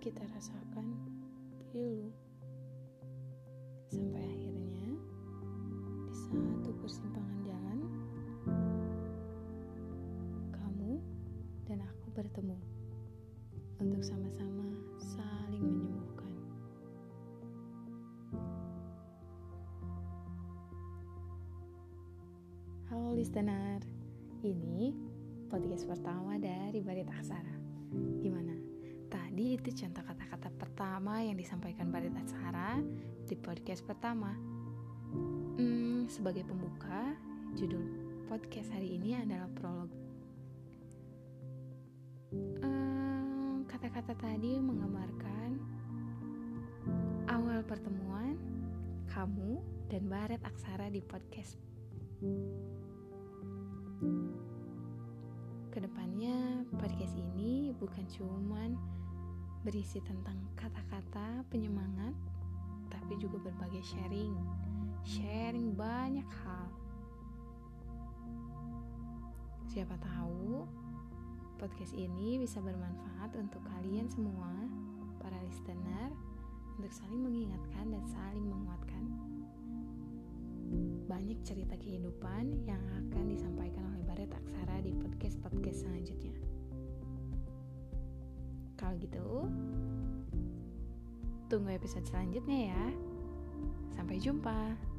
kita rasakan pilu. Sampai akhirnya di satu persimpangan jalan, kamu dan aku bertemu untuk sama-sama saling menyembuhkan. Halo listener, ini podcast pertama dari Barit Aksara. Gimana? Tadi itu contoh kata-kata pertama yang disampaikan Barit Aksara di podcast pertama. Sebagai pembuka, judul podcast hari ini adalah prolog. Kata-kata tadi menggambarkan awal pertemuan kamu dan Barit Aksara di podcast. Kedepannya podcast ini bukan cuman berisi tentang kata-kata penyemangat, tapi juga berbagai sharing banyak hal. Siapa tahu podcast ini bisa bermanfaat untuk kalian semua, para listener, untuk saling mengingatkan dan saling menguatkan. Banyak cerita kehidupan yang akan disampaikan oleh Barit Aksara di podcast-podcast selanjutnya. Kalau gitu, tunggu episode selanjutnya ya. Sampai jumpa.